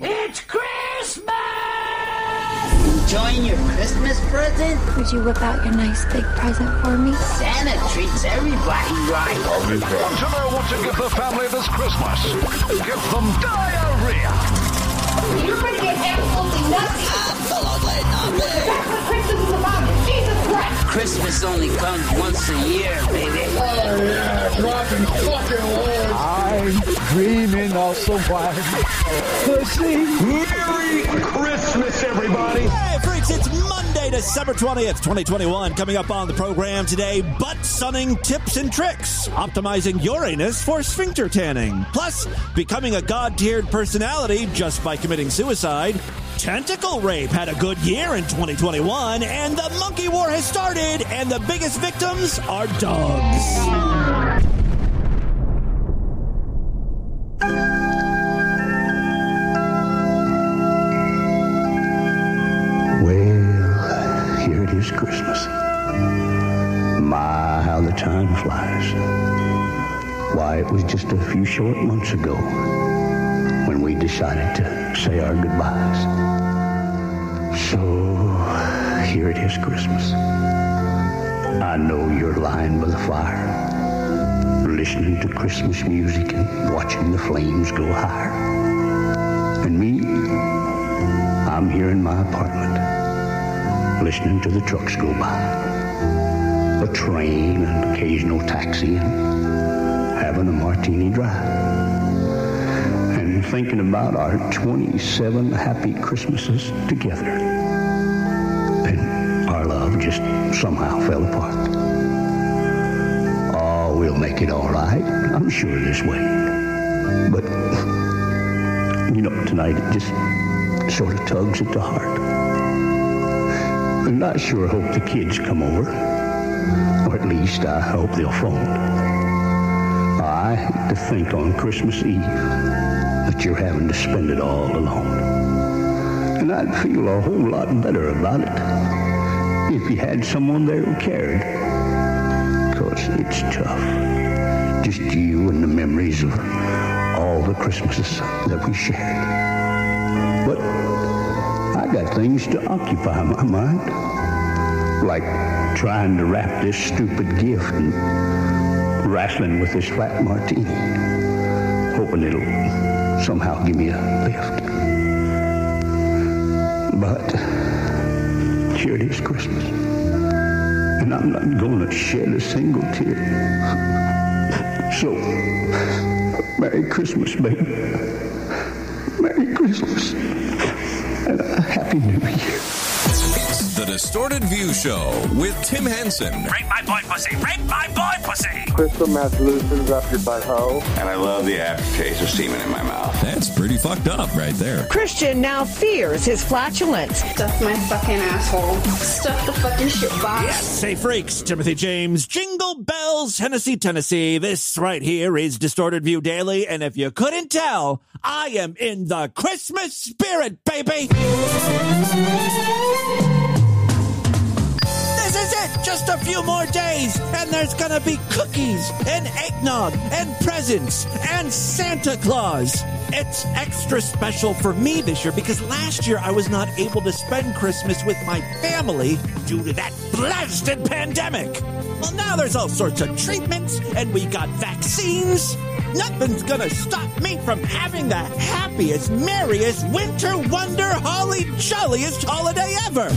It's Christmas! Enjoying your Christmas present? Would you whip out your nice big present for me? Santa treats everybody right. Want to know what to give the family this Christmas? Give them diarrhea. You're going to get absolutely nothing. Absolutely nothing. That's what Christmas is about. Jesus Christ. Christmas only comes once a year, baby. Oh, yeah. Rockin' fucking words. I'm dreaming of somebody. Pussy. Merry Christmas, everybody. Hey, freaks, it's Monday, December 20th, 2021. Coming up on the program today, butt-sunning tips and tricks. Optimizing your anus for sphincter tanning. Plus, becoming a god-tiered personality just by committing suicide. Tentacle rape had a good year in 2021, and the monkey war has started. And the biggest victims are dogs. Well, here it is, Christmas. My, how the time flies. Why, it was just a few short months ago when we decided to say our goodbyes. So, here it is, Christmas. I know you're lying by the fire, listening to Christmas music and watching the flames go higher. And me, I'm here in my apartment, listening to the trucks go by, a train, an occasional taxi, and having a martini dry, and thinking about our 27 happy Christmases together. Our love just somehow fell apart. Oh, we'll make it all right. I'm sure this way. But, you know, tonight it just sort of tugs at the heart. And I sure hope the kids come over. Or at least I hope they'll phone. I hate to think on Christmas Eve that you're having to spend it all alone. And I'd feel a whole lot better about it if you had someone there who cared. Because it's tough. Just you and the memories of all the Christmases that we shared. But I got things to occupy my mind. Like trying to wrap this stupid gift and wrestling with this flat martini. Hoping it'll somehow give me a lift. But here it is, Christmas, and I'm not going to shed a single tear. So, Merry Christmas, baby. Merry Christmas, and a Happy New Year. It's the Distorted View Show with Tim Henson. Rape my boy pussy! Rape my boy pussy! Crystal meth loosens up your butthole. And I love the aftertaste of semen in my mouth. That's pretty fucked up right there. Christian now fears his flatulence. Stuff my fucking asshole. Stuff the fucking shit box. Yes, hey freaks, Timothy James, Jingle Bells, Tennessee, Tennessee. This right here is Distorted View Daily, and if you couldn't tell, I am in the Christmas spirit, baby! This is it! Just a few more days, and there's gonna be cookies, and eggnog, and presents, and Santa Claus. It's extra special for me this year, because last year I was not able to spend Christmas with my family due to that blasted pandemic. Well, now there's all sorts of treatments, and we got vaccines. Nothing's gonna stop me from having the happiest, merriest, winter wonder, holly jolliest holiday ever.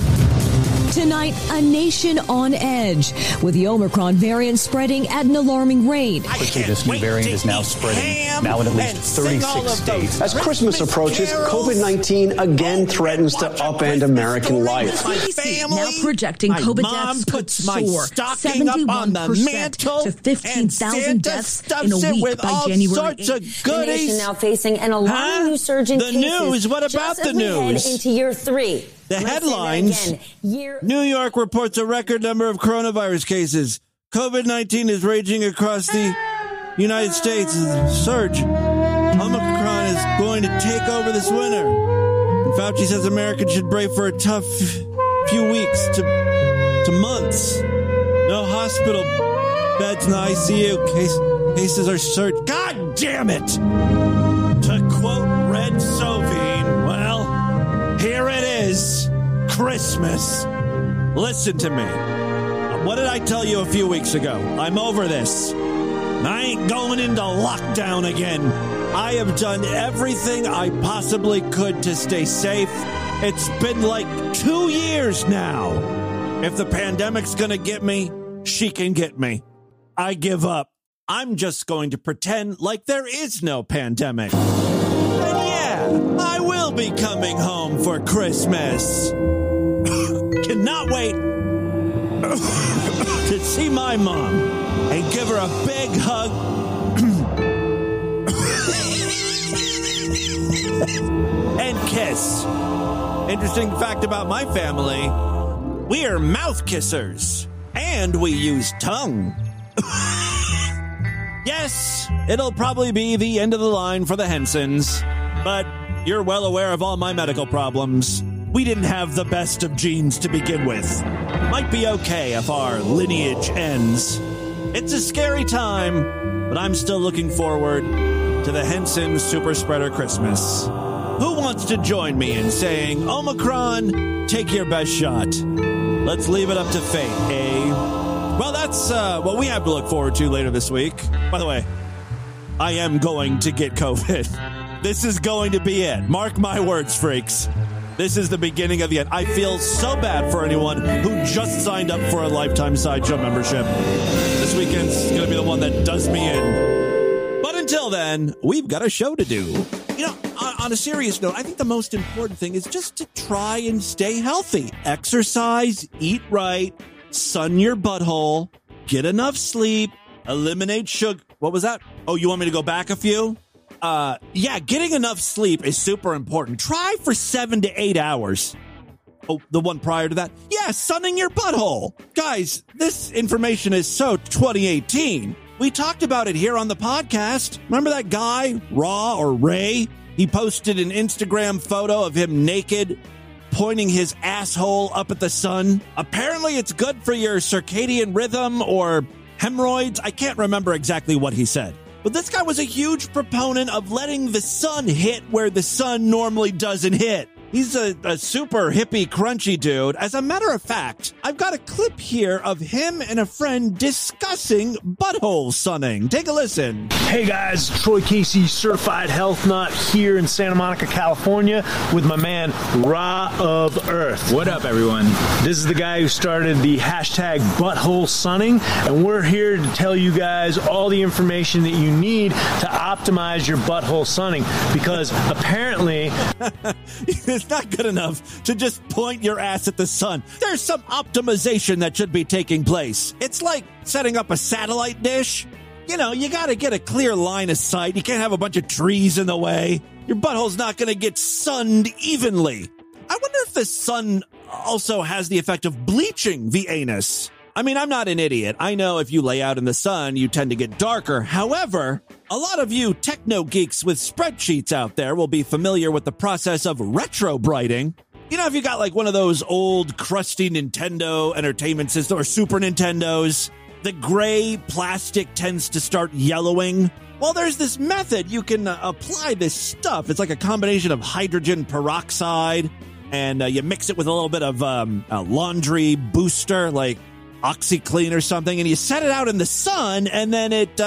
Tonight, a nation on edge, with the Omicron variant spreading at an alarming rate. Quickly, this new variant is now spreading, now in at least 36 states. As Christmas approaches, COVID-19 again threatens to upend American life. CDC now projecting COVID deaths could soar 71% to 15,000 deaths in a week by January 8th. The nation now facing an alarming new surge in cases. The news, what about the news? Into year three. The headlines, New York reports a record number of coronavirus cases. COVID-19 is raging across the United States. Surge. Omicron is going to take over this winter. Fauci says Americans should brave for a tough few weeks to months. No hospital beds, no ICU. Cases are surging. God damn it! To quote Red Sovine, Christmas. Listen to me. What did I tell you a few weeks ago? I'm over this. I ain't going into lockdown again. I have done everything I possibly could to stay safe. It's been like 2 years now. If the pandemic's going to get me, she can get me. I give up. I'm just going to pretend like there is no pandemic. And yeah, I will be coming home for Christmas. Cannot wait to see my mom and give her a big hug. And kiss. Interesting fact about my family, we are mouth kissers and we use tongue. Yes, it'll probably be the end of the line for the Hensons, but you're well aware of all my medical problems. We didn't have the best of genes to begin with. Might be okay if our lineage ends. It's a scary time, but I'm still looking forward to the Henson Super Spreader Christmas. Who wants to join me in saying, Omicron, take your best shot? Let's leave it up to fate, eh? Well, that's what we have to look forward to later this week. By the way, I am going to get COVID. This is going to be it. Mark my words, freaks. This is the beginning of the end. I feel so bad for anyone who just signed up for a lifetime sideshow membership. This weekend's going to be the one that does me in. But until then, we've got a show to do. You know, on a serious note, I think the most important thing is just to try and stay healthy. Exercise, eat right, sun your butthole, get enough sleep, eliminate sugar. What was that? Oh, you want me to go back a few? Yeah, getting enough sleep is super important. Try for 7 to 8 hours. Oh, the one prior to that? Yeah, sunning your butthole. Guys, this information is so 2018. We talked about it here on the podcast. Remember that guy, Ra or Ray? He posted an Instagram photo of him naked, pointing his asshole up at the sun. Apparently, it's good for your circadian rhythm or hemorrhoids. I can't remember exactly what he said. But this guy was a huge proponent of letting the sun hit where the sun normally doesn't hit. He's a super hippie, crunchy dude. As a matter of fact, I've got a clip here of him and a friend discussing butthole sunning. Take a listen. Hey guys, Troy Casey, Certified Health Nut here in Santa Monica, California with my man, Ra of Earth. What up, everyone? This is the guy who started the hashtag butthole sunning, and we're here to tell you guys all the information that you need to optimize your butthole sunning, because apparently... It's not good enough to just point your ass at the sun. There's some optimization that should be taking place. It's like setting up a satellite dish. You know, you got to get a clear line of sight. You can't have a bunch of trees in the way. Your butthole's not going to get sunned evenly. I wonder if the sun also has the effect of bleaching the anus. I mean, I'm not an idiot. I know if you lay out in the sun, you tend to get darker. However, a lot of you techno geeks with spreadsheets out there will be familiar with the process of retrobriting. You know, if you got like one of those old crusty Nintendo Entertainment System or Super Nintendos, the gray plastic tends to start yellowing. Well, there's this method you can apply this stuff. It's like a combination of hydrogen peroxide and you mix it with a little bit of a laundry booster like OxiClean or something, and you set it out in the sun, and then it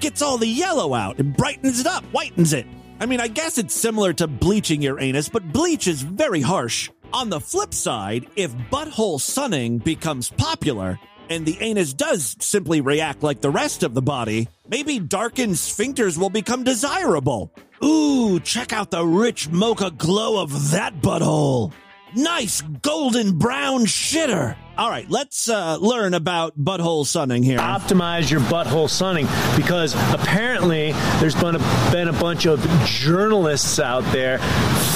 gets all the yellow out. It brightens it up, whitens it. I mean, I guess it's similar to bleaching your anus, but bleach is very harsh. On the flip side, if butthole sunning becomes popular, and the anus does simply react like the rest of the body, maybe darkened sphincters will become desirable. Ooh, check out the rich mocha glow of that butthole. Nice golden brown shitter. All right, let's learn about butthole sunning here. Optimize your butthole sunning, because apparently there's been a bunch of journalists out there,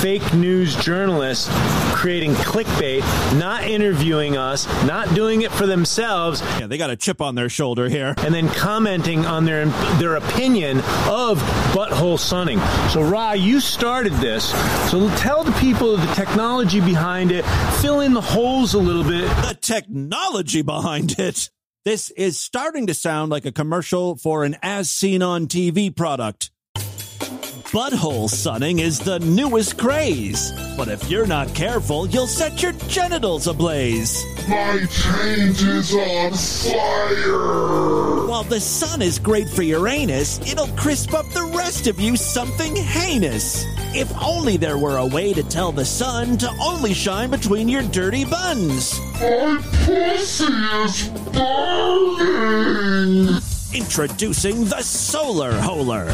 fake news journalists, creating clickbait, not interviewing us, not doing it for themselves. Yeah, they got a chip on their shoulder here. And then commenting on their opinion of butthole sunning. So, Ra, you started this. So tell the people the technology behind it. Fill in the holes a little bit. The technology behind it. This is starting to sound like a commercial for an as-seen-on-TV product. Butthole sunning is the newest craze. But if you're not careful, you'll set your genitals ablaze. My taint is on fire. While the sun is great for your anus, it'll crisp up the rest of you something heinous. If only there were a way to tell the sun to only shine between your dirty buns. My pussy is burning. Introducing the Solar Holer,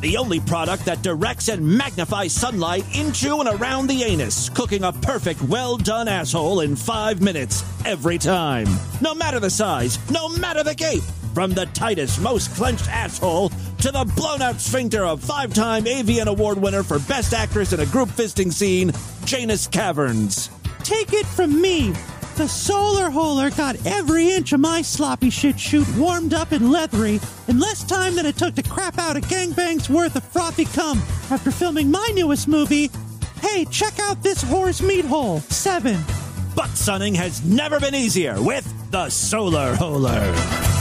the only product that directs and magnifies sunlight into and around the anus, cooking a perfect, well-done asshole in 5 minutes every time. No matter the size, no matter the gape, from the tightest, most clenched asshole to the blown-out sphincter of five-time AVN Award winner for Best Actress in a Group Fisting Scene, Janice Caverns. Take it from me. The Solar Holer got every inch of my sloppy shit shoot warmed up and leathery in less time than it took to crap out a gangbang's worth of frothy cum after filming my newest movie, Hey, Check Out This Whore's Meat Hole 7. Butt sunning has never been easier with the Solar Holer.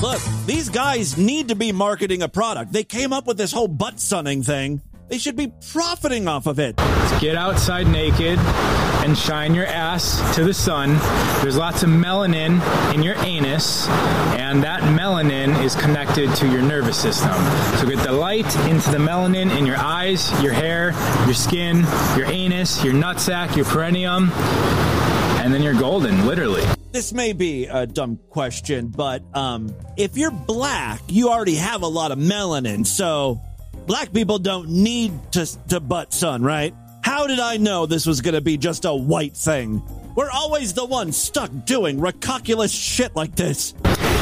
Look, these guys need to be marketing a product. They came up with this whole butt sunning thing. They should be profiting off of it. Let's get outside naked and shine your ass to the sun. There's lots of melanin in your anus, and that melanin is connected to your nervous system. So get the light into the melanin in your eyes, your hair, your skin, your anus, your nutsack, your perineum, and then you're golden, literally. This may be a dumb question, but if you're black, you already have a lot of melanin, so black people don't need to butt sun, right? How did I know this was going to be just a white thing? We're always the ones stuck doing ridiculous shit like this.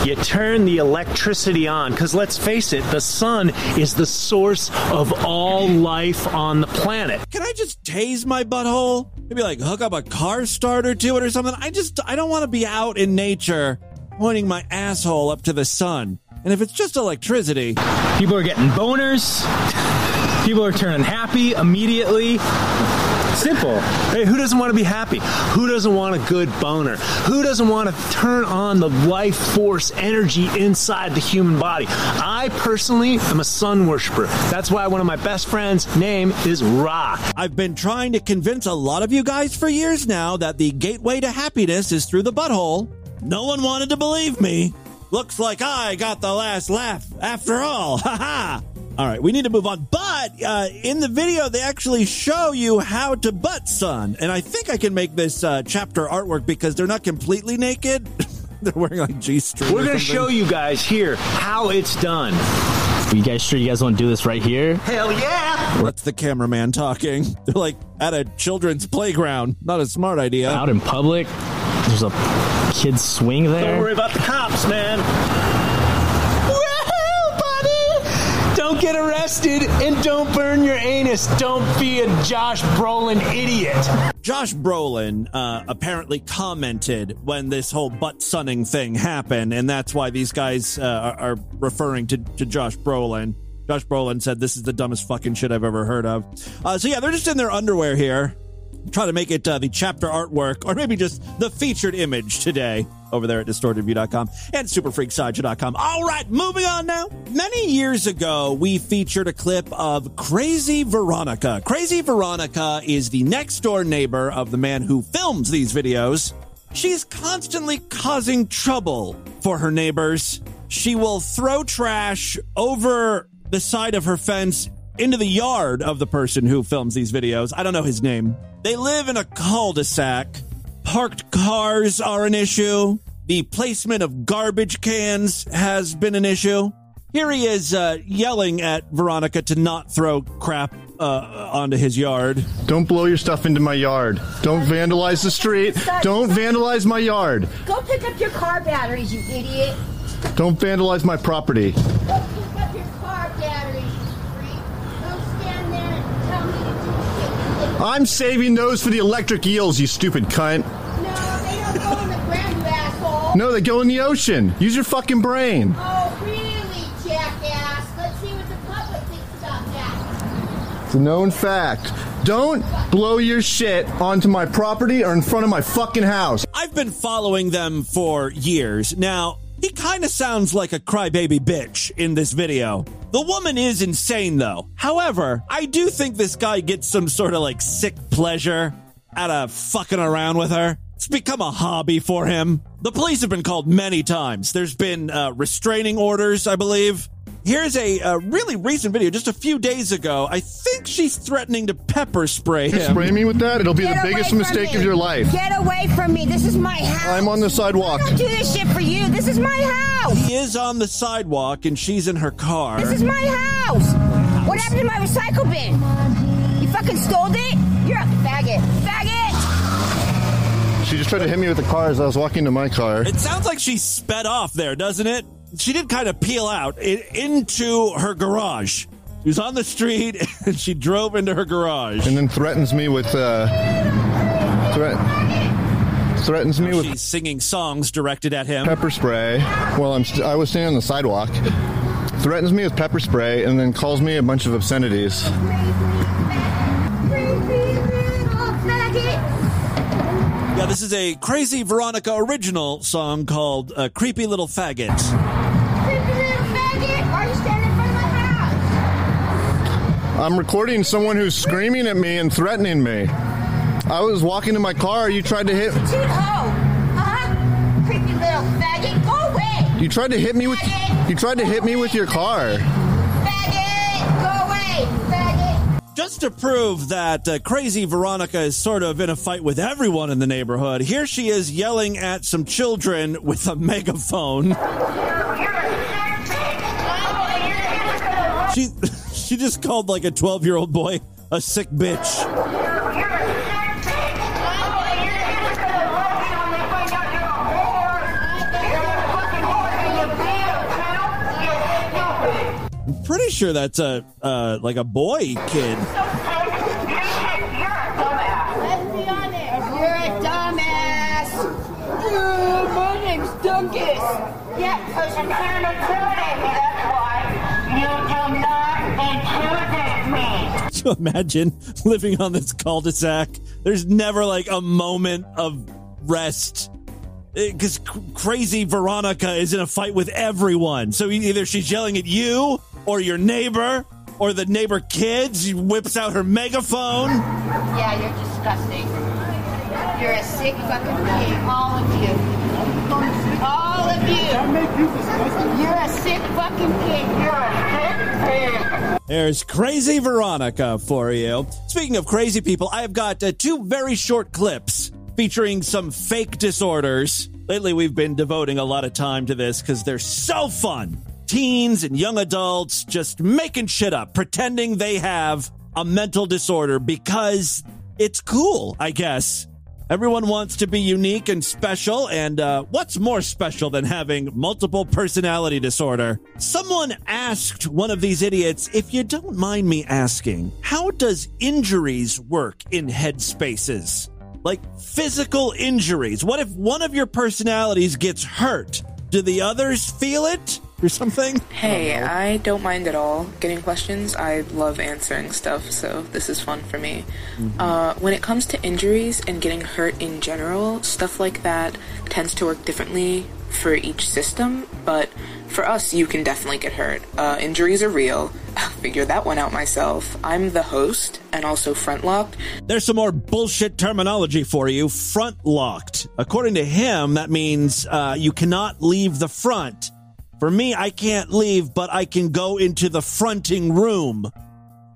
You turn the electricity on, because let's face it, the sun is the source of all life on the planet. Can I just tase my butthole? Maybe like hook up a car starter to it or something? I don't want to be out in nature pointing my asshole up to the sun. And if it's just electricity, people are getting boners. People are turning happy immediately. Simple. Hey, who doesn't want to be happy? Who doesn't want a good boner? Who doesn't want to turn on the life force energy inside the human body? I personally am a sun worshiper. That's why one of my best friends' name is Ra. I've been trying to convince a lot of you guys for years now that the gateway to happiness is through the butthole. No one wanted to believe me. Looks like I got the last laugh after all. Ha ha. All right, we need to move on. But in the video, they actually show you how to butt sun. And I think I can make this chapter artwork because they're not completely naked. They're wearing like G-string. We're going to show you guys here how it's done. You guys sure you guys want to do this right here? Hell yeah! That's the cameraman talking. They're like at a children's playground. Not a smart idea. Out in public, there's a kids swing there. Don't worry about the cops, man. Woohoo, buddy! Don't get arrested and don't burn your anus. Don't be a Josh Brolin idiot. Josh Brolin apparently commented when this whole butt sunning thing happened, and that's why these guys are referring to Josh Brolin. Josh Brolin said, "This is the dumbest fucking shit I've ever heard of." So yeah, they're just in their underwear here. Try to make it the chapter artwork or maybe just the featured image today over there at DistortedView.com and SuperFreakSideshow.com. All right, moving on now. Many years ago, we featured a clip of Crazy Veronica. Crazy Veronica is the next-door neighbor of the man who films these videos. She's constantly causing trouble for her neighbors. She will throw trash over the side of her fence into the yard of the person who films these videos. I don't know his name. They live in a cul de sac. Parked cars are an issue. The placement of garbage cans has been an issue. Here he is yelling at Veronica to not throw crap onto his yard. Don't blow your stuff into my yard. Don't vandalize the street. Don't vandalize my yard. Go pick up your car batteries, you idiot. Don't vandalize my property. Go pick up your car batteries. I'm saving those for the electric eels, you stupid cunt. No, they don't go in the ground, you asshole. No, they go in the ocean. Use your fucking brain. Oh, really, jackass? Let's see what the public thinks about that. It's a known fact. Don't blow your shit onto my property or in front of my fucking house. I've been following them for years. Now, he kind of sounds like a crybaby bitch in this video. The woman is insane, though. However, I do think this guy gets some sort of, like, sick pleasure out of fucking around with her. It's become a hobby for him. The police have been called many times. There's been restraining orders, I believe. Here's a really recent video just a few days ago. I think she's threatening to pepper spray him. You spray me with that? It'll be the biggest mistake of your life. Get away from me. This is my house. I'm on the sidewalk. I don't do this shit for you. This is my house. He is on the sidewalk, and she's in her car. This is my house. What happened to my recycle bin? You fucking stole it? You're a faggot. Faggot! She just tried to hit me with the car as I was walking to my car. It sounds like she sped off there, doesn't it? She did kind of peel out into her garage. She was on the street, and she drove into her garage. And then threatens me with... Threatens me with... She's singing songs directed at him. Pepper spray. Well, I was standing on the sidewalk. Threatens me with pepper spray, and then calls me a bunch of obscenities. Yeah, this is a Crazy Veronica original song called Creepy Little Faggot. Creepy little faggot, are you standing in front of my house? I'm recording someone who's screaming at me and threatening me. I was walking to my car, you tried to hit... Dude, oh, uh-huh. Creepy little faggot, go away! You tried to hit me with... Faggot. You tried to hit me with your car. Faggot, go away, faggot! Just to prove that Crazy Veronica is sort of in a fight with everyone in the neighborhood, here she is yelling at some children with a megaphone. She just called like a 12-year-old boy a sick bitch. I'm pretty sure that's a boy kid. So imagine living on this cul de sac. There's never like a moment of rest. Because Crazy Veronica is in a fight with everyone. So either she's yelling at you, or your neighbor, or the neighbor kids. She whips out her megaphone. Yeah, you're disgusting. You're a sick fucking pig. All of you. All of you. You're a sick fucking pig. You're a sick pig. There's Crazy Veronica for you. Speaking of crazy people, I've got two very short clips featuring some fake disorders. Lately, we've been devoting a lot of time to this because they're so fun. Teens and young adults just making shit up, pretending they have a mental disorder because it's cool, I guess. Everyone wants to be unique and special, and what's more special than having multiple personality disorder? Someone asked one of these idiots, if you don't mind me asking, how does injuries work in headspaces? Like physical injuries. What if one of your personalities gets hurt? Do the others feel it or something? Hey, I don't mind at all getting questions. I love answering stuff, so this is fun for me. Mm-hmm. When it comes to injuries and getting hurt in general, stuff like that tends to work differently for each system, but for us, you can definitely get hurt. Injuries are real. I'll figure that one out myself. I'm the host and also front-locked. There's some more bullshit terminology for you. Front-locked. According to him, that means you cannot leave the front. For me, I can't leave, but I can go into the fronting room.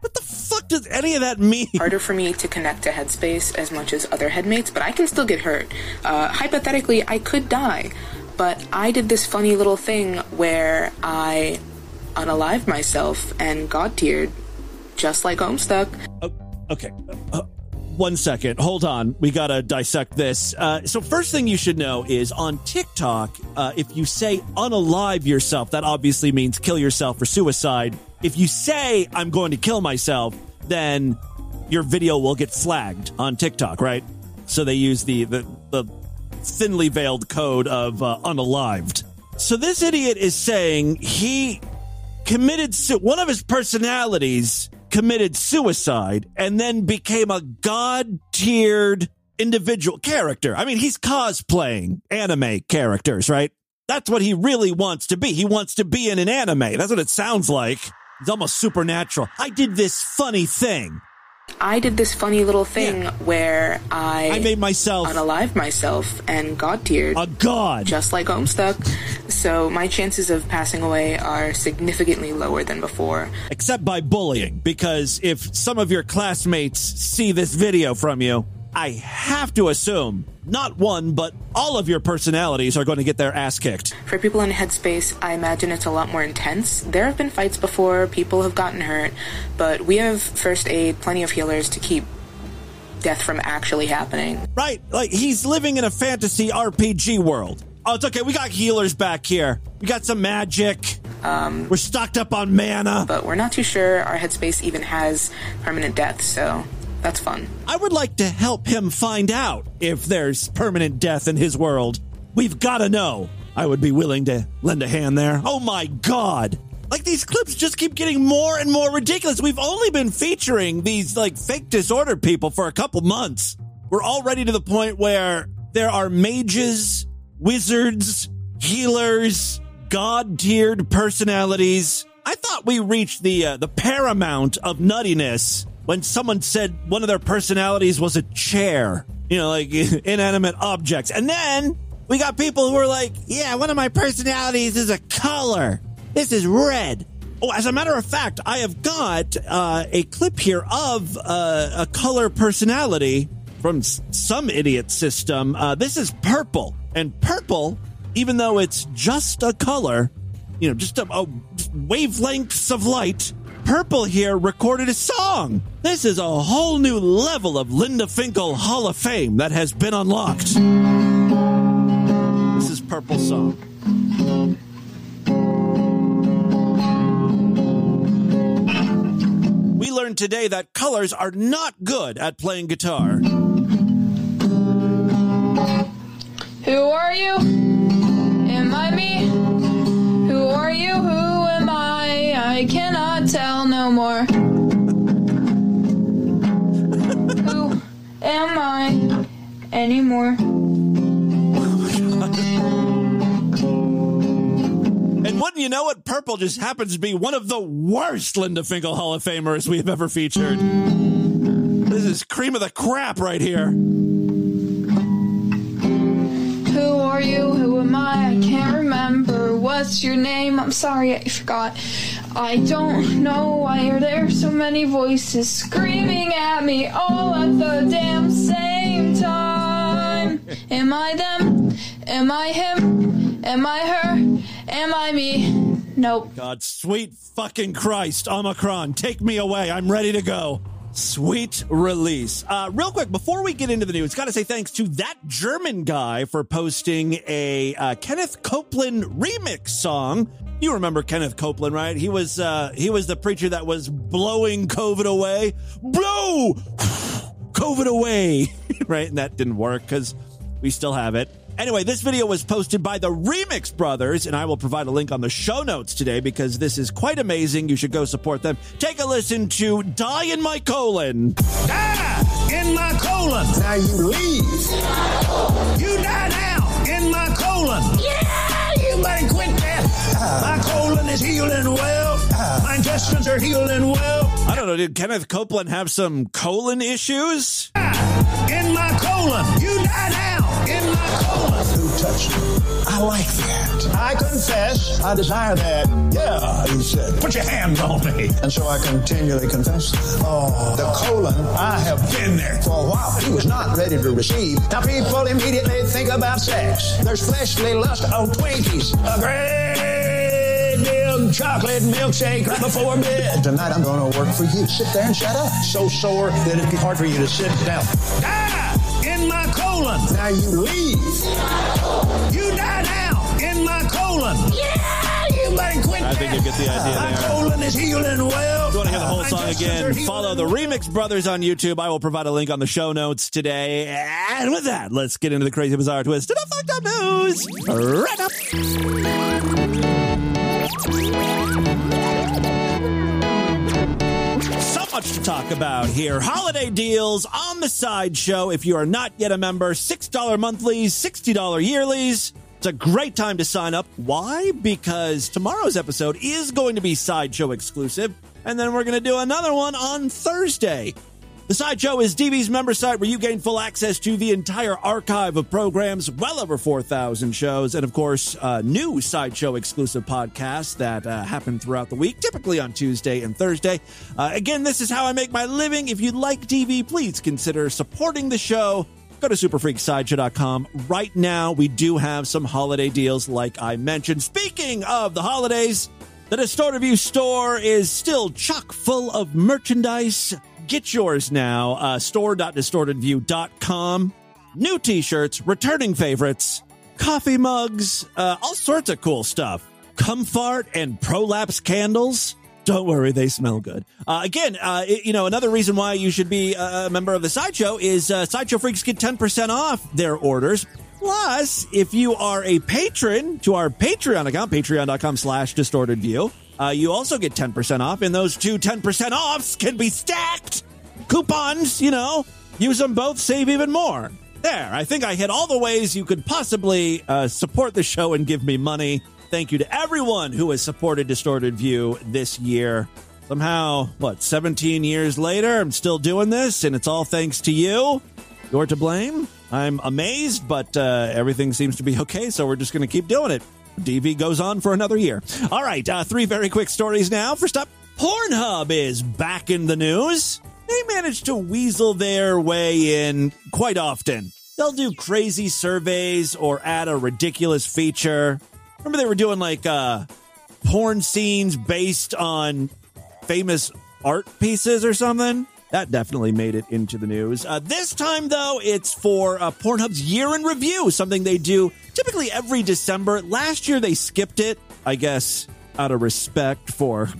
What the fuck does any of that mean? Harder for me to connect to headspace as much as other headmates, but I can still get hurt. Hypothetically, I could die, but I did this funny little thing where I... unalived myself and God-tiered, just like Homestuck. Okay, 1 second. Hold on. We gotta dissect this. So first thing you should know is on TikTok, if you say unalive yourself, that obviously means kill yourself or suicide. If you say, I'm going to kill myself, then your video will get flagged on TikTok, right? So they use the thinly veiled code of unalived. So this idiot is saying he... one of his personalities committed suicide and then became a God-tiered individual character. I mean, he's cosplaying anime characters, right? That's what he really wants to be. He wants to be in an anime. That's what it sounds like. It's almost supernatural. I did this funny thing. I did this funny little thing where I made myself unalive myself and god-tiered. A god! Just like Homestuck. So my chances of passing away are significantly lower than before. Except by bullying, because if some of your classmates see this video from you, I have to assume not one, but all of your personalities are going to get their ass kicked. For people in Headspace, I imagine it's a lot more intense. There have been fights before, people have gotten hurt, but we have first aid, plenty of healers to keep death from actually happening. Right, like he's living in a fantasy RPG world. Oh, it's okay, we got healers back here. We got some magic. We're stocked up on mana. But we're not too sure our Headspace even has permanent death, so... that's fun. I would like to help him find out if there's permanent death in his world. We've got to know. I would be willing to lend a hand there. Oh, my God. Like, these clips just keep getting more and more ridiculous. We've only been featuring these, like, fake disorder people for a couple months. We're already to the point where there are mages, wizards, healers, god-tiered personalities. I thought we reached the paramount of nuttiness when someone said one of their personalities was a chair, you know, like inanimate objects. And then we got people who were like, yeah, one of my personalities is a color. This is red. Oh, as a matter of fact, I have got a clip here of a color personality from some idiot system. This is purple. And purple, even though it's just a color, you know, just a wavelengths of light, purple here recorded a song. This is a whole new level of Linda Finkel Hall of Fame that has been unlocked. This is Purple Song. We learned today that colors are not good at playing guitar. Who are you? Am I me? Who are you? Who am I? I cannot tell no more. Who am I anymore? And wouldn't you know it, purple just happens to be one of the worst Linda Finkel Hall of Famers we have ever featured. This is cream of the crap right here. Who are you? Who am I? I can't remember. What's your name? I'm sorry, I forgot. I don't know why are there so many voices screaming at me all at the damn same time. Am I them? Am I him? Am I her? Am I me? Nope. God, sweet fucking Christ, Omicron, take me away. I'm ready to go. Sweet release. Real quick, before we get into the news, gotta say thanks to that German guy for posting a Kenneth Copeland remix song. You remember Kenneth Copeland, right? He was the preacher that was blowing COVID away. Blow COVID away, right? And that didn't work because we still have it. Anyway, this video was posted by the Remix Brothers, and I will provide a link on the show notes today because this is quite amazing. You should go support them. Take a listen to Die in My Colon. Die in my colon. Now you leave. You die now in my colon. Yeah, you better quit that. My colon is healing well. My intestines are healing well. I don't know, did Kenneth Copeland have some colon issues? Die in my colon. You die now. Who touched me? I like that. I confess. I desire that. Yeah, he said. Put your hands on me. And so I continually confessed. Oh, the colon. I have been there for a while. He was not ready to receive. Now people immediately think about sex. There's fleshly lust of Twinkies. A great big chocolate milkshake right before bed. Tonight I'm going to work for you. Sit there and shut up. So sore that it'd be hard for you to sit down. Die! In my colon. Now you leave. You die now. In my colon. Yeah, you better quit. I think you get the idea there. My colon is healing well. If you want to hear the whole song again, follow the Remix Brothers on YouTube. I will provide a link on the show notes today. And with that, let's get into the crazy, bizarre twist to the fucked up news. Right up. So much to talk about here. Holiday deals on the Sideshow. If you are not yet a member, $6 monthlies, $60 yearlies. It's a great time to sign up. Why? Because tomorrow's episode is going to be Sideshow exclusive, and then we're going to do another one on Thursday. The Sideshow is DV's member site where you gain full access to the entire archive of programs, well over 4,000 shows, and of course, new Sideshow exclusive podcasts that happen throughout the week, typically on Tuesday and Thursday. Again, this is how I make my living. If you like DV, please consider supporting the show. Go to SuperFreakSideshow.com right now. We do have some holiday deals, like I mentioned. Speaking of the holidays, the Distorted View store is still chock full of merchandise. Get yours now, store.distortedview.com. New t-shirts, returning favorites, coffee mugs, all sorts of cool stuff. Comfort and prolapse candles. Don't worry, they smell good. Again, another reason why you should be a member of the Sideshow is Sideshow Freaks get 10% off their orders. Plus, if you are a patron to our Patreon account, patreon.com/distortedview, you also get 10% off, and those two 10% offs can be stacked. Coupons, you know, use them both, save even more. There, I think I hit all the ways you could possibly support the show and give me money. Thank you to everyone who has supported Distorted View this year. Somehow, 17 years later, I'm still doing this, and it's all thanks to you. You're to blame. I'm amazed, but everything seems to be okay, so we're just going to keep doing it. DV goes on for another year. All right, three very quick stories now. First up, Pornhub is back in the news. They manage to weasel their way in quite often. They'll do crazy surveys or add a ridiculous feature. Remember they were doing porn scenes based on famous art pieces or something? That definitely made it into the news. This time, though, it's for Pornhub's Year in Review, something they do typically every December. Last year, they skipped it, I guess, out of respect for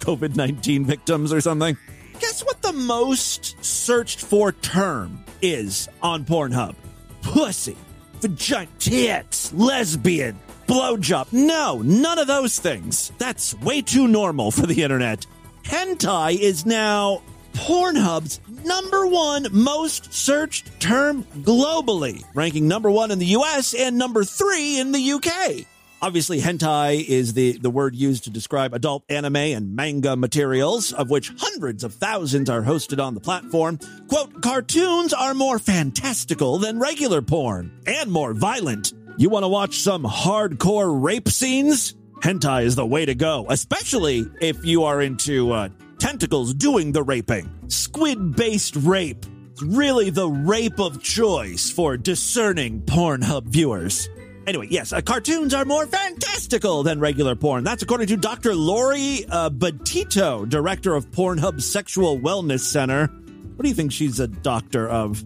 COVID-19 victims or something. Guess what the most searched for term is on Pornhub? Pussy, vagina, tits, lesbian, blowjob. No, none of those things. That's way too normal for the internet. Hentai is now Pornhub's #1 most searched term globally, ranking #1 in the US and #3 in the UK. Obviously, hentai is the word used to describe adult anime and manga materials, of which hundreds of thousands are hosted on the platform. Quote, cartoons are more fantastical than regular porn and more violent. You want to watch some hardcore rape scenes? Hentai is the way to go, especially if you are into tentacles doing the raping. Squid-based rape. It's really the rape of choice for discerning Pornhub viewers. Anyway, yes, cartoons are more fantastical than regular porn. That's according to Dr. Lori Betito, director of Pornhub's Sexual Wellness Center. What do you think she's a doctor of?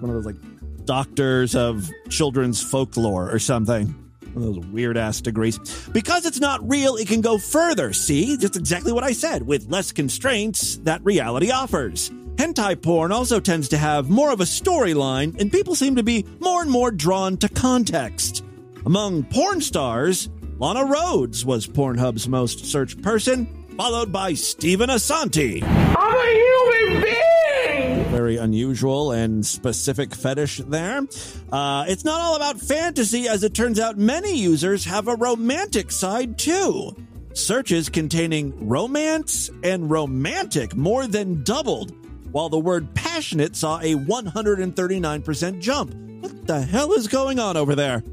One of those, doctors of children's folklore or something. One of those weird-ass degrees. Because it's not real, it can go further. See, that's exactly what I said. With less constraints that reality offers. Hentai porn also tends to have more of a storyline, and people seem to be more and more drawn to context. Among porn stars, Lana Rhodes was Pornhub's most searched person, followed by Stephen Asante. I'm a human being! Very unusual and specific fetish there. It's not all about fantasy, as it turns out many users have a romantic side too. Searches containing romance and romantic more than doubled, while the word passionate saw a 139% jump. What the hell is going on over there?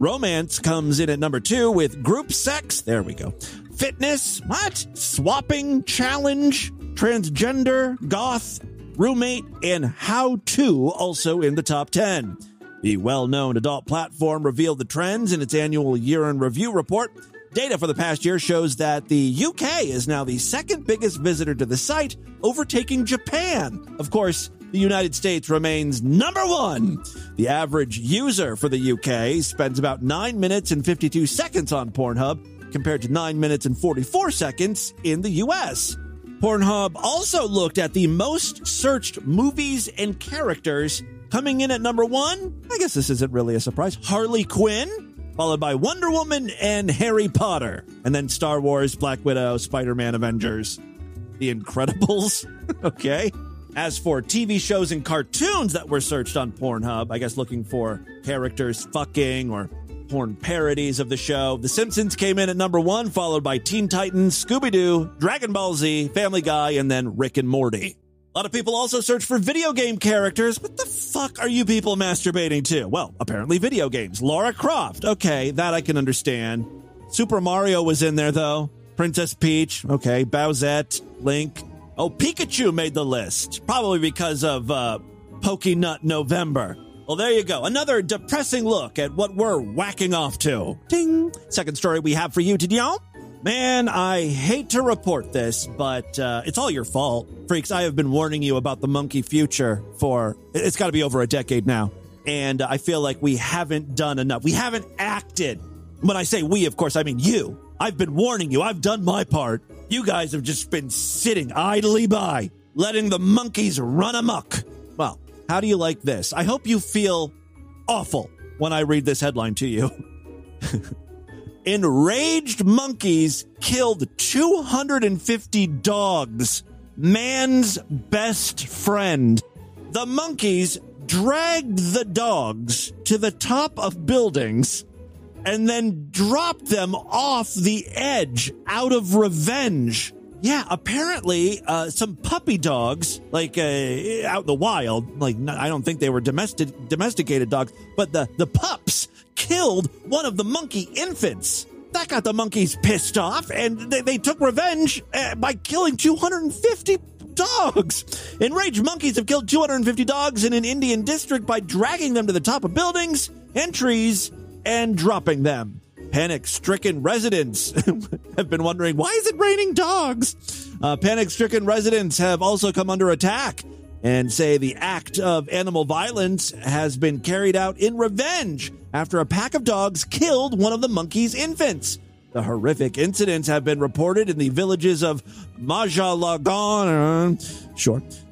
Romance comes in at #2 with group sex. There we go. Fitness, what? Swapping, challenge, transgender, goth, roommate, and how-to also in the top 10. The well-known adult platform revealed the trends in its annual Year in Review report. Data for the past year shows that the UK is now the second biggest visitor to the site, overtaking Japan. Of course, the United States remains #1. The average user for the UK spends about 9 minutes and 52 seconds on Pornhub, compared to 9 minutes and 44 seconds in the US. Pornhub also looked at the most searched movies and characters, coming in at #1. I guess this isn't really a surprise. Harley Quinn, followed by Wonder Woman and Harry Potter. And then Star Wars, Black Widow, Spider-Man, Avengers, The Incredibles. Okay. As for TV shows and cartoons that were searched on Pornhub, I guess looking for characters fucking or porn parodies of the show. The Simpsons came in at number one, followed by Teen Titans, Scooby-Doo, Dragon Ball Z, Family Guy, and then Rick and Morty. A lot of people also search for video game characters. What the fuck are you people masturbating to? Well, apparently video games. Lara Croft. Okay, that I can understand. Super Mario was in there, though. Princess Peach. Okay, Bowsette, Link. Oh, Pikachu made the list. Probably because of Pokenut November. Well, there you go. Another depressing look at what we're whacking off to. Ding. Second story we have for you today. Man, I hate to report this, but it's all your fault. Freaks, I have been warning you about the monkey future for, it's got to be over a decade now. And I feel like we haven't done enough. We haven't acted. When I say we, of course, I mean you. I've been warning you. I've done my part. You guys have just been sitting idly by, letting the monkeys run amok. Well, how do you like this? I hope you feel awful when I read this headline to you. Enraged monkeys killed 250 dogs. Man's best friend. The monkeys dragged the dogs to the top of buildings and then dropped them off the edge out of revenge. Yeah, apparently some puppy dogs, like out in the wild, like I don't think they were domesticated dogs, but the pups killed one of the monkey infants. That got the monkeys pissed off, and they took revenge by killing 250 dogs. Enraged monkeys have killed 250 dogs in an Indian district by dragging them to the top of buildings and trees and dropping them. Panic-stricken residents have been wondering, why is it raining dogs? Panic-stricken residents have also come under attack and say the act of animal violence has been carried out in revenge after a pack of dogs killed one of the monkey's infants. The horrific incidents have been reported in the villages of Majalagan,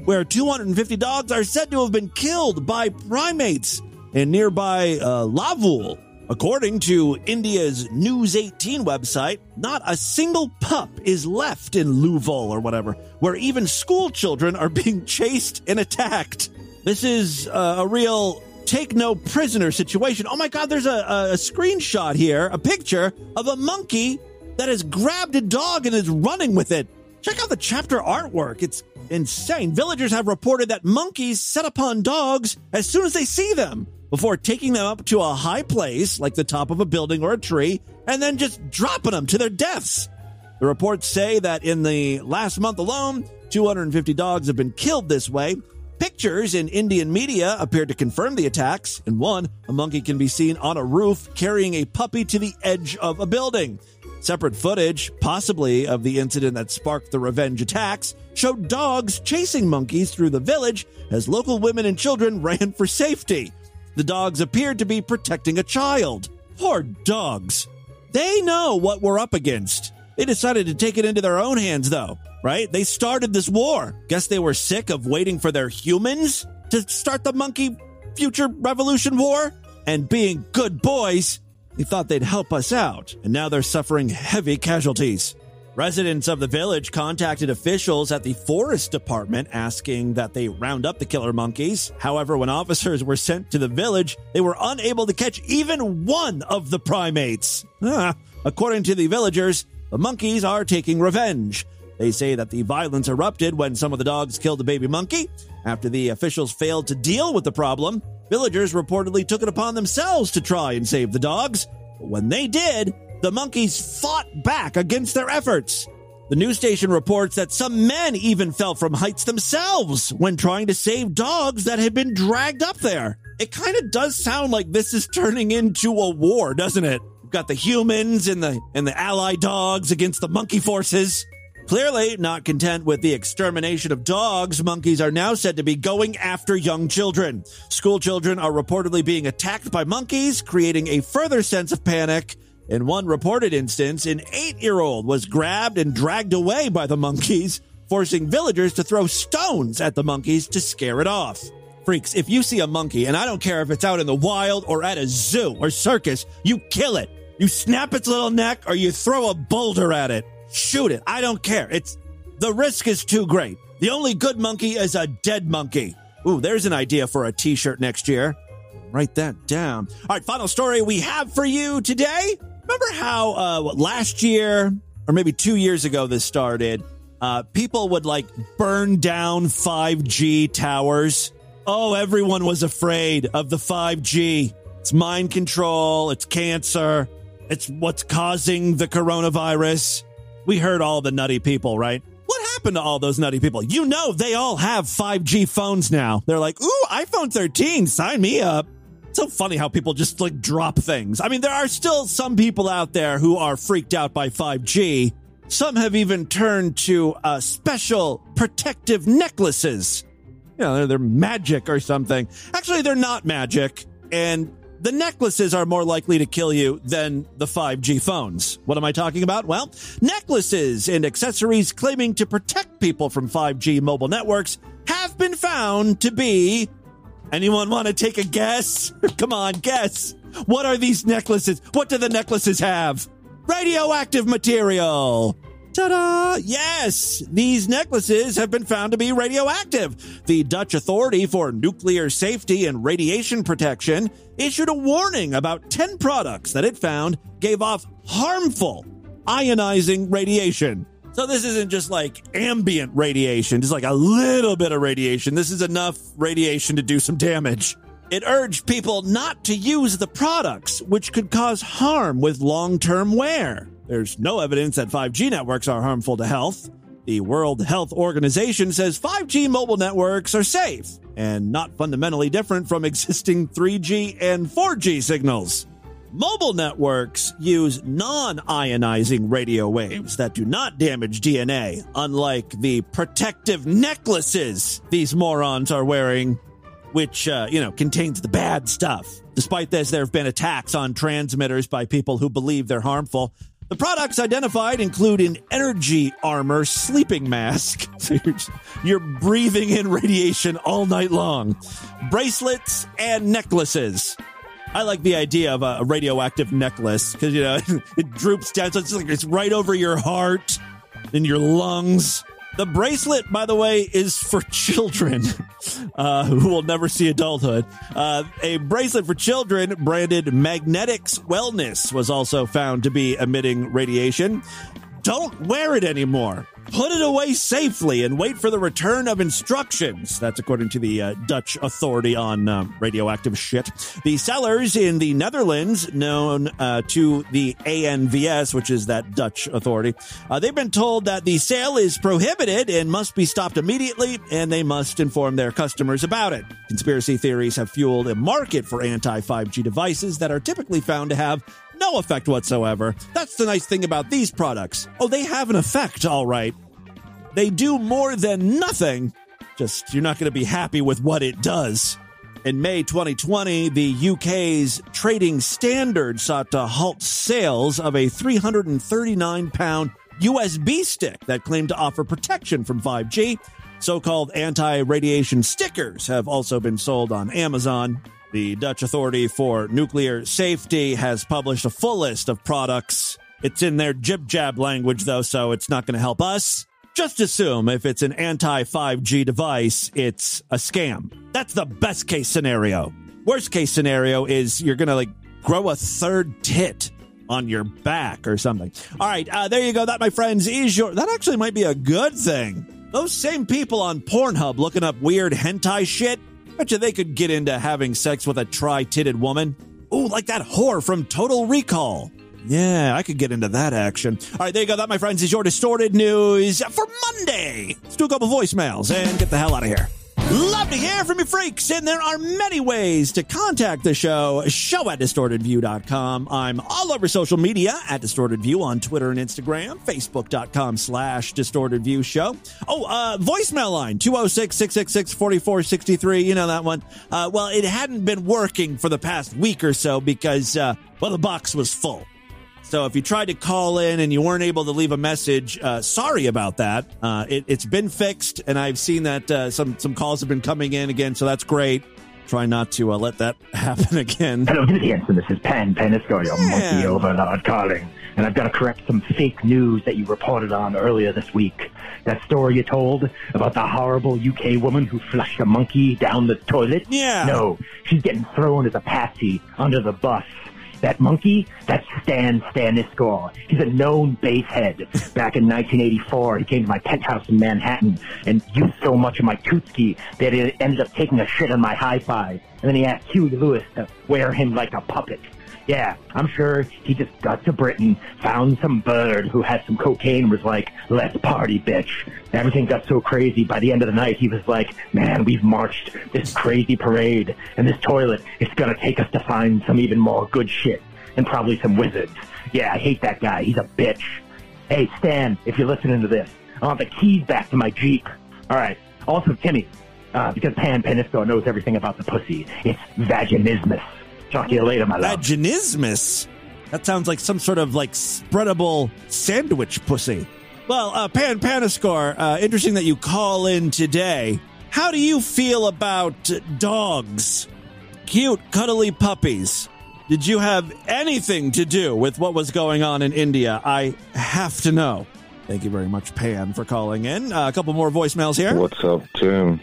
where 250 dogs are said to have been killed by primates in nearby Lavul. According to India's News 18 website, not a single pup is left in Lavul or whatever, where even school children are being chased and attacked. This is a real take-no-prisoner situation. Oh, my God, there's a screenshot here, a picture of a monkey that has grabbed a dog and is running with it. Check out the chapter artwork. It's insane. Villagers have reported that monkeys set upon dogs as soon as they see them, before taking them up to a high place, like the top of a building or a tree, and then just dropping them to their deaths. The reports say that in the last month alone, 250 dogs have been killed this way. Pictures in Indian media appeared to confirm the attacks. In one, a monkey can be seen on a roof carrying a puppy to the edge of a building. Separate footage, possibly of the incident that sparked the revenge attacks, showed dogs chasing monkeys through the village as local women and children ran for safety. The dogs appeared to be protecting a child. Poor dogs. They know what we're up against. They decided to take it into their own hands, though, right? They started this war. Guess they were sick of waiting for their humans to start the monkey future revolution war? And being good boys, they thought they'd help us out. And now they're suffering heavy casualties. Residents of the village contacted officials at the forest department asking that they round up the killer monkeys. However, when officers were sent to the village, they were unable to catch even one of the primates. According to the villagers, the monkeys are taking revenge. They say that the violence erupted when some of the dogs killed the baby monkey. After the officials failed to deal with the problem, villagers reportedly took it upon themselves to try and save the dogs. But when they did, the monkeys fought back against their efforts. The news station reports that some men even fell from heights themselves when trying to save dogs that had been dragged up there. It kind of does sound like this is turning into a war, doesn't it? We've got the humans and the ally dogs against the monkey forces. Clearly, not content with the extermination of dogs, monkeys are now said to be going after young children. School children are reportedly being attacked by monkeys, creating a further sense of panic. In one reported instance, an 8-year-old was grabbed and dragged away by the monkeys, forcing villagers to throw stones at the monkeys to scare it off. Freaks, if you see a monkey, and I don't care if it's out in the wild or at a zoo or circus, you kill it. You snap its little neck or you throw a boulder at it. Shoot it. I don't care. The risk is too great. The only good monkey is a dead monkey. Ooh, there's an idea for a t-shirt next year. Write that down. All right, final story we have for you today. Remember how last year, or maybe 2 years ago this started, people would, like, burn down 5G towers? Oh, everyone was afraid of the 5G. It's mind control. It's cancer. It's what's causing the coronavirus. We heard all the nutty people, right? What happened to all those nutty people? You know, they all have 5G phones now. They're like, ooh, iPhone 13, sign me up. It's so funny how people just, like, drop things. I mean, there are still some people out there who are freaked out by 5G. Some have even turned to special protective necklaces. You know, they're magic or something. Actually, they're not magic. And the necklaces are more likely to kill you than the 5G phones. What am I talking about? Well, necklaces and accessories claiming to protect people from 5G mobile networks have been found to be... Anyone want to take a guess? Come on, guess. What are these necklaces? What do the necklaces have? Radioactive material. Ta-da! Yes, these necklaces have been found to be radioactive. The Dutch Authority for Nuclear Safety and Radiation Protection issued a warning about 10 products that it found gave off harmful ionizing radiation. So this isn't just like ambient radiation, just like a little bit of radiation. This is enough radiation to do some damage. It urged people not to use the products, which could cause harm with long-term wear. There's no evidence that 5G networks are harmful to health. The World Health Organization says 5G mobile networks are safe and not fundamentally different from existing 3G and 4G signals. Mobile networks use non-ionizing radio waves that do not damage DNA, unlike the protective necklaces these morons are wearing, which, contains the bad stuff. Despite this, there have been attacks on transmitters by people who believe they're harmful. The products identified include an energy armor sleeping mask. So you're breathing in radiation all night long. Bracelets and necklaces. I like the idea of a radioactive necklace because, it droops down. So it's like it's right over your heart and your lungs. The bracelet, by the way, is for children who will never see adulthood. A bracelet for children branded Magnetics Wellness was also found to be emitting radiation. Don't wear it anymore. Put it away safely and wait for the return of instructions. That's according to the Dutch Authority on Radioactive Shit. The sellers in the Netherlands, known to the ANVS, which is that Dutch authority, they've been told that the sale is prohibited and must be stopped immediately, and they must inform their customers about it. Conspiracy theories have fueled a market for anti-5G devices that are typically found to have no effect whatsoever. That's the nice thing about these products. Oh, they have an effect, all right. They do more than nothing. Just, you're not going to be happy with what it does. In May 2020, the UK's Trading Standard sought to halt sales of a 339-pound USB stick that claimed to offer protection from 5G. So-called anti-radiation stickers have also been sold on Amazon. The Dutch Authority for Nuclear Safety has published a full list of products. It's in their jib-jab language, though, so it's not going to help us. Just assume if it's an anti-5G device, it's a scam. That's the best-case scenario. Worst-case scenario is you're going to, grow a third tit on your back or something. All right, there you go. That, my friends, is your... That actually might be a good thing. Those same people on Pornhub looking up weird hentai shit, bet you they could get into having sex with a tri-titted woman. Ooh, like that whore from Total Recall. Yeah, I could get into that action. All right, there you go. That, my friends, is your Distorted News for Monday. Let's do a couple voicemails and get the hell out of here. Love to hear from you freaks, and there are many ways to contact the show. Show at DistortedView.com. I'm all over social media at DistortedView on Twitter and Instagram. Facebook.com/DistortedViewShow. Oh, voicemail line, 206-666-4463. You know that one. Well, it hadn't been working for the past week or so because, the box was full. So if you tried to call in and you weren't able to leave a message, sorry about that. It's been fixed, and I've seen that some calls have been coming in again, so that's great. try not to let that happen again. Hello, Henson. This is Pan Panisco, your monkey overlord calling. And I've got to correct some fake news that you reported on earlier this week. That story you told about the horrible UK woman who flushed a monkey down the toilet? Yeah. No, she's getting thrown as a patsy under the bus. That monkey, that's Stan Stanisco. He's a known basehead. Back in 1984, he came to my penthouse in Manhattan and used so much of my tootski that it ended up taking a shit on my hi-fi. And then he asked Huey Lewis to wear him like a puppet. Yeah, I'm sure he just got to Britain, found some bird who had some cocaine, was like, let's party, bitch. Everything got so crazy, by the end of the night, he was like, man, we've marched this crazy parade, and this toilet is going to take us to find some even more good shit, and probably some wizards. Yeah, I hate that guy. He's a bitch. Hey, Stan, if you're listening to this, I want the keys back to my Jeep. All right. Also, Timmy, because Pan Panisco knows everything about the pussy, it's vaginismus. Talk to you later, my love. Vaginismus? That sounds like some sort of, like, spreadable sandwich pussy. Well, Pan Panisco, interesting that you call in today. How do you feel about dogs? Cute, cuddly puppies. Did you have anything to do with what was going on in India? I have to know. Thank you very much, Pan, for calling in. A couple more voicemails here. What's up, Tim?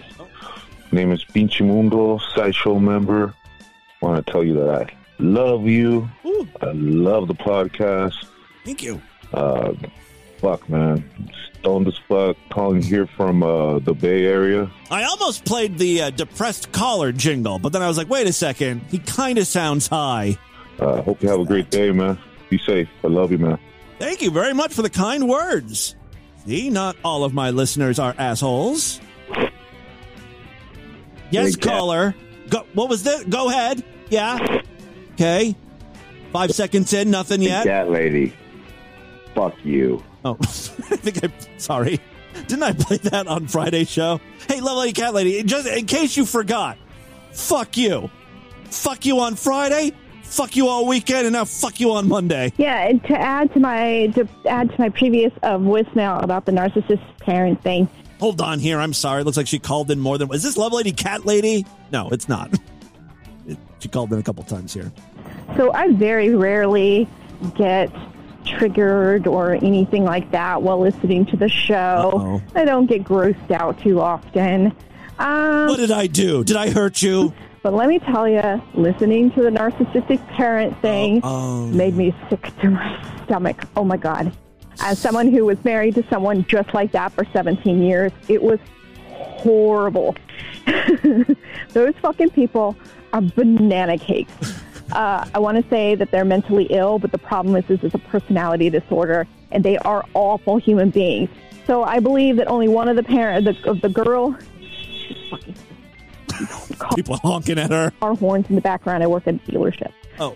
Name is Pinchy Mundo, sideshow member. I want to tell you that I love you. Ooh. I love the podcast. Thank you. Fuck, man. Stoned as fuck. Calling here from the Bay Area. I almost played the depressed caller jingle, but then I was like, wait a second. He kind of sounds high. Hope you have a great day, man. Be safe. I love you, man. Thank you very much for the kind words. See, not all of my listeners are assholes. Yes, hey, caller. Go, what was that? Go ahead. Yeah. Okay. 5 seconds in, nothing yet. That lady. Fuck you. Oh, sorry. Didn't I play that on Friday's show? Hey, lovely cat lady, just in case you forgot, fuck you. Fuck you on Friday, fuck you all weekend, and now fuck you on Monday. Yeah, and to add to my previous voicemail about the narcissist parent thing. Hold on here. I'm sorry. It looks like she called in more than... Is this Love Lady Cat Lady? No, it's not. She called in a couple times here. So I very rarely get triggered or anything like that while listening to the show. Uh-oh. I don't get grossed out too often. What did I do? Did I hurt you? But let me tell you, listening to the narcissistic parent thing made me sick to my stomach. Oh, my God. As someone who was married to someone just like that for 17 years, it was horrible. Those fucking people are banana cakes. I want to say that they're mentally ill, but the problem is it's a personality disorder, and they are awful human beings. So I believe that only one of the parents of the girl... People honking at her. Our horns in the background. I work at a dealership. Oh.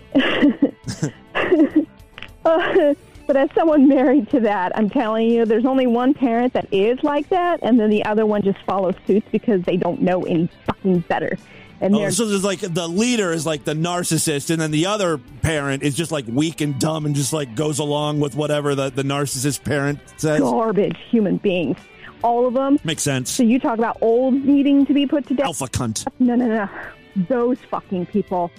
But as someone married to that, I'm telling you, there's only one parent that is like that, and then the other one just follows suits because they don't know any fucking better. And so there's like the leader is like the narcissist, and then the other parent is just like weak and dumb and just like goes along with whatever the narcissist parent says. Garbage human beings. All of them. Makes sense. So you talk about old needing to be put to death. Alpha cunt. No. Those fucking people,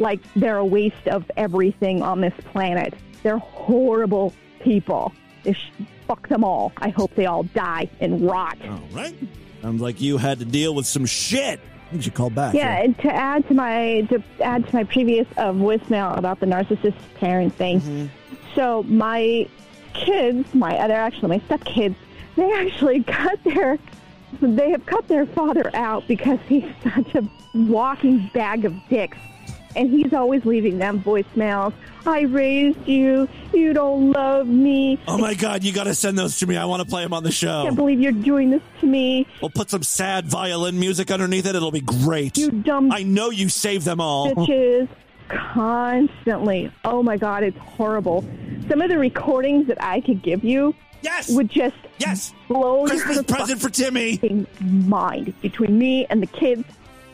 like they're a waste of everything on this planet. They're horrible people. Fuck them all. I hope they all die and rot. All right. Sounds like you had to deal with some shit. Did you call back? Yeah, and to add to my previous voicemail about the narcissist parent thing. Mm-hmm. So my kids, my stepkids, they have cut their father out because he's such a walking bag of dicks. And he's always leaving them voicemails. I raised you. You don't love me. Oh, my God. You got to send those to me. I want to play them on the show. I can't believe you're doing this to me. We'll put some sad violin music underneath it. It'll be great. You dumb. I know you saved them all. Bitches constantly. Oh, my God. It's horrible. Some of the recordings that I could give you. Yes. Would just blow Christmas present for Timmy. Mind between me and the kids.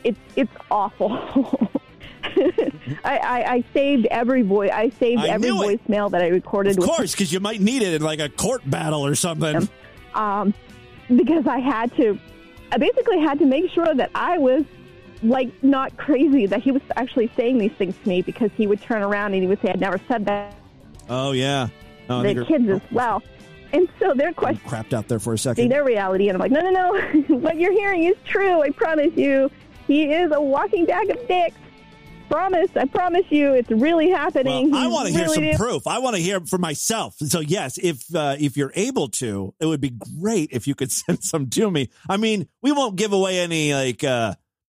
It's awful. I saved every voice. I saved every voicemail that I recorded. Of course, because you might need it in like a court battle or something. Because I basically had to make sure that I was like, not crazy that he was actually saying these things to me, because he would turn around and he would say, I'd never said that. Oh, yeah. Oh, the kids as well. And so their question... I'm crapped out there for a second. Their reality, and I'm like, no, no, no. What you're hearing is true. I promise you. He is a walking bag of dicks. Promise. I promise you. It's really happening. Well, I want to hear some proof. I want to hear for myself. So, yes, if you're able to, it would be great if you could send some to me. I mean, we won't give away any, like,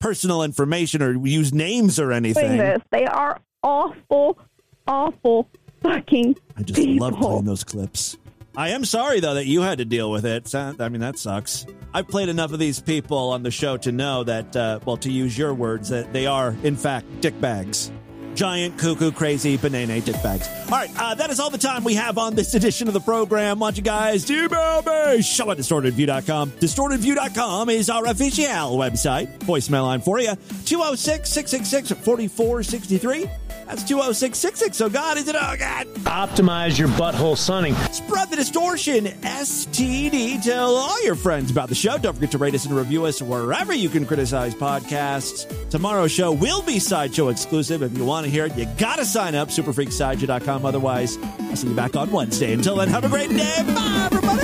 personal information or use names or anything. They are awful, awful fucking I just people. Love playing those clips. I am sorry, though, that you had to deal with it. I mean, that sucks. I've played enough of these people on the show to know that, well, to use your words, that they are, in fact, dickbags. Giant, cuckoo, crazy, banana dickbags. All right, that is all the time we have on this edition of the program. Want you guys to email me, show at distortedview.com. Distortedview.com is our official website. Voicemail line for you, 206-666-4463. That's 206-666. Oh, God, is it? Oh, God. Optimize your butthole sunning. Spread the distortion. STD. Tell all your friends about the show. Don't forget to rate us and review us wherever you can criticize podcasts. Tomorrow's show will be Sideshow exclusive. If you want to hear it, you got to sign up. SuperFreakSideshow.com. Otherwise, I'll see you back on Wednesday. Until then, have a great day. Bye, everybody.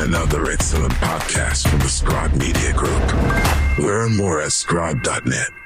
Another excellent podcast from the Scribe Media Group. Learn more at scribe.net.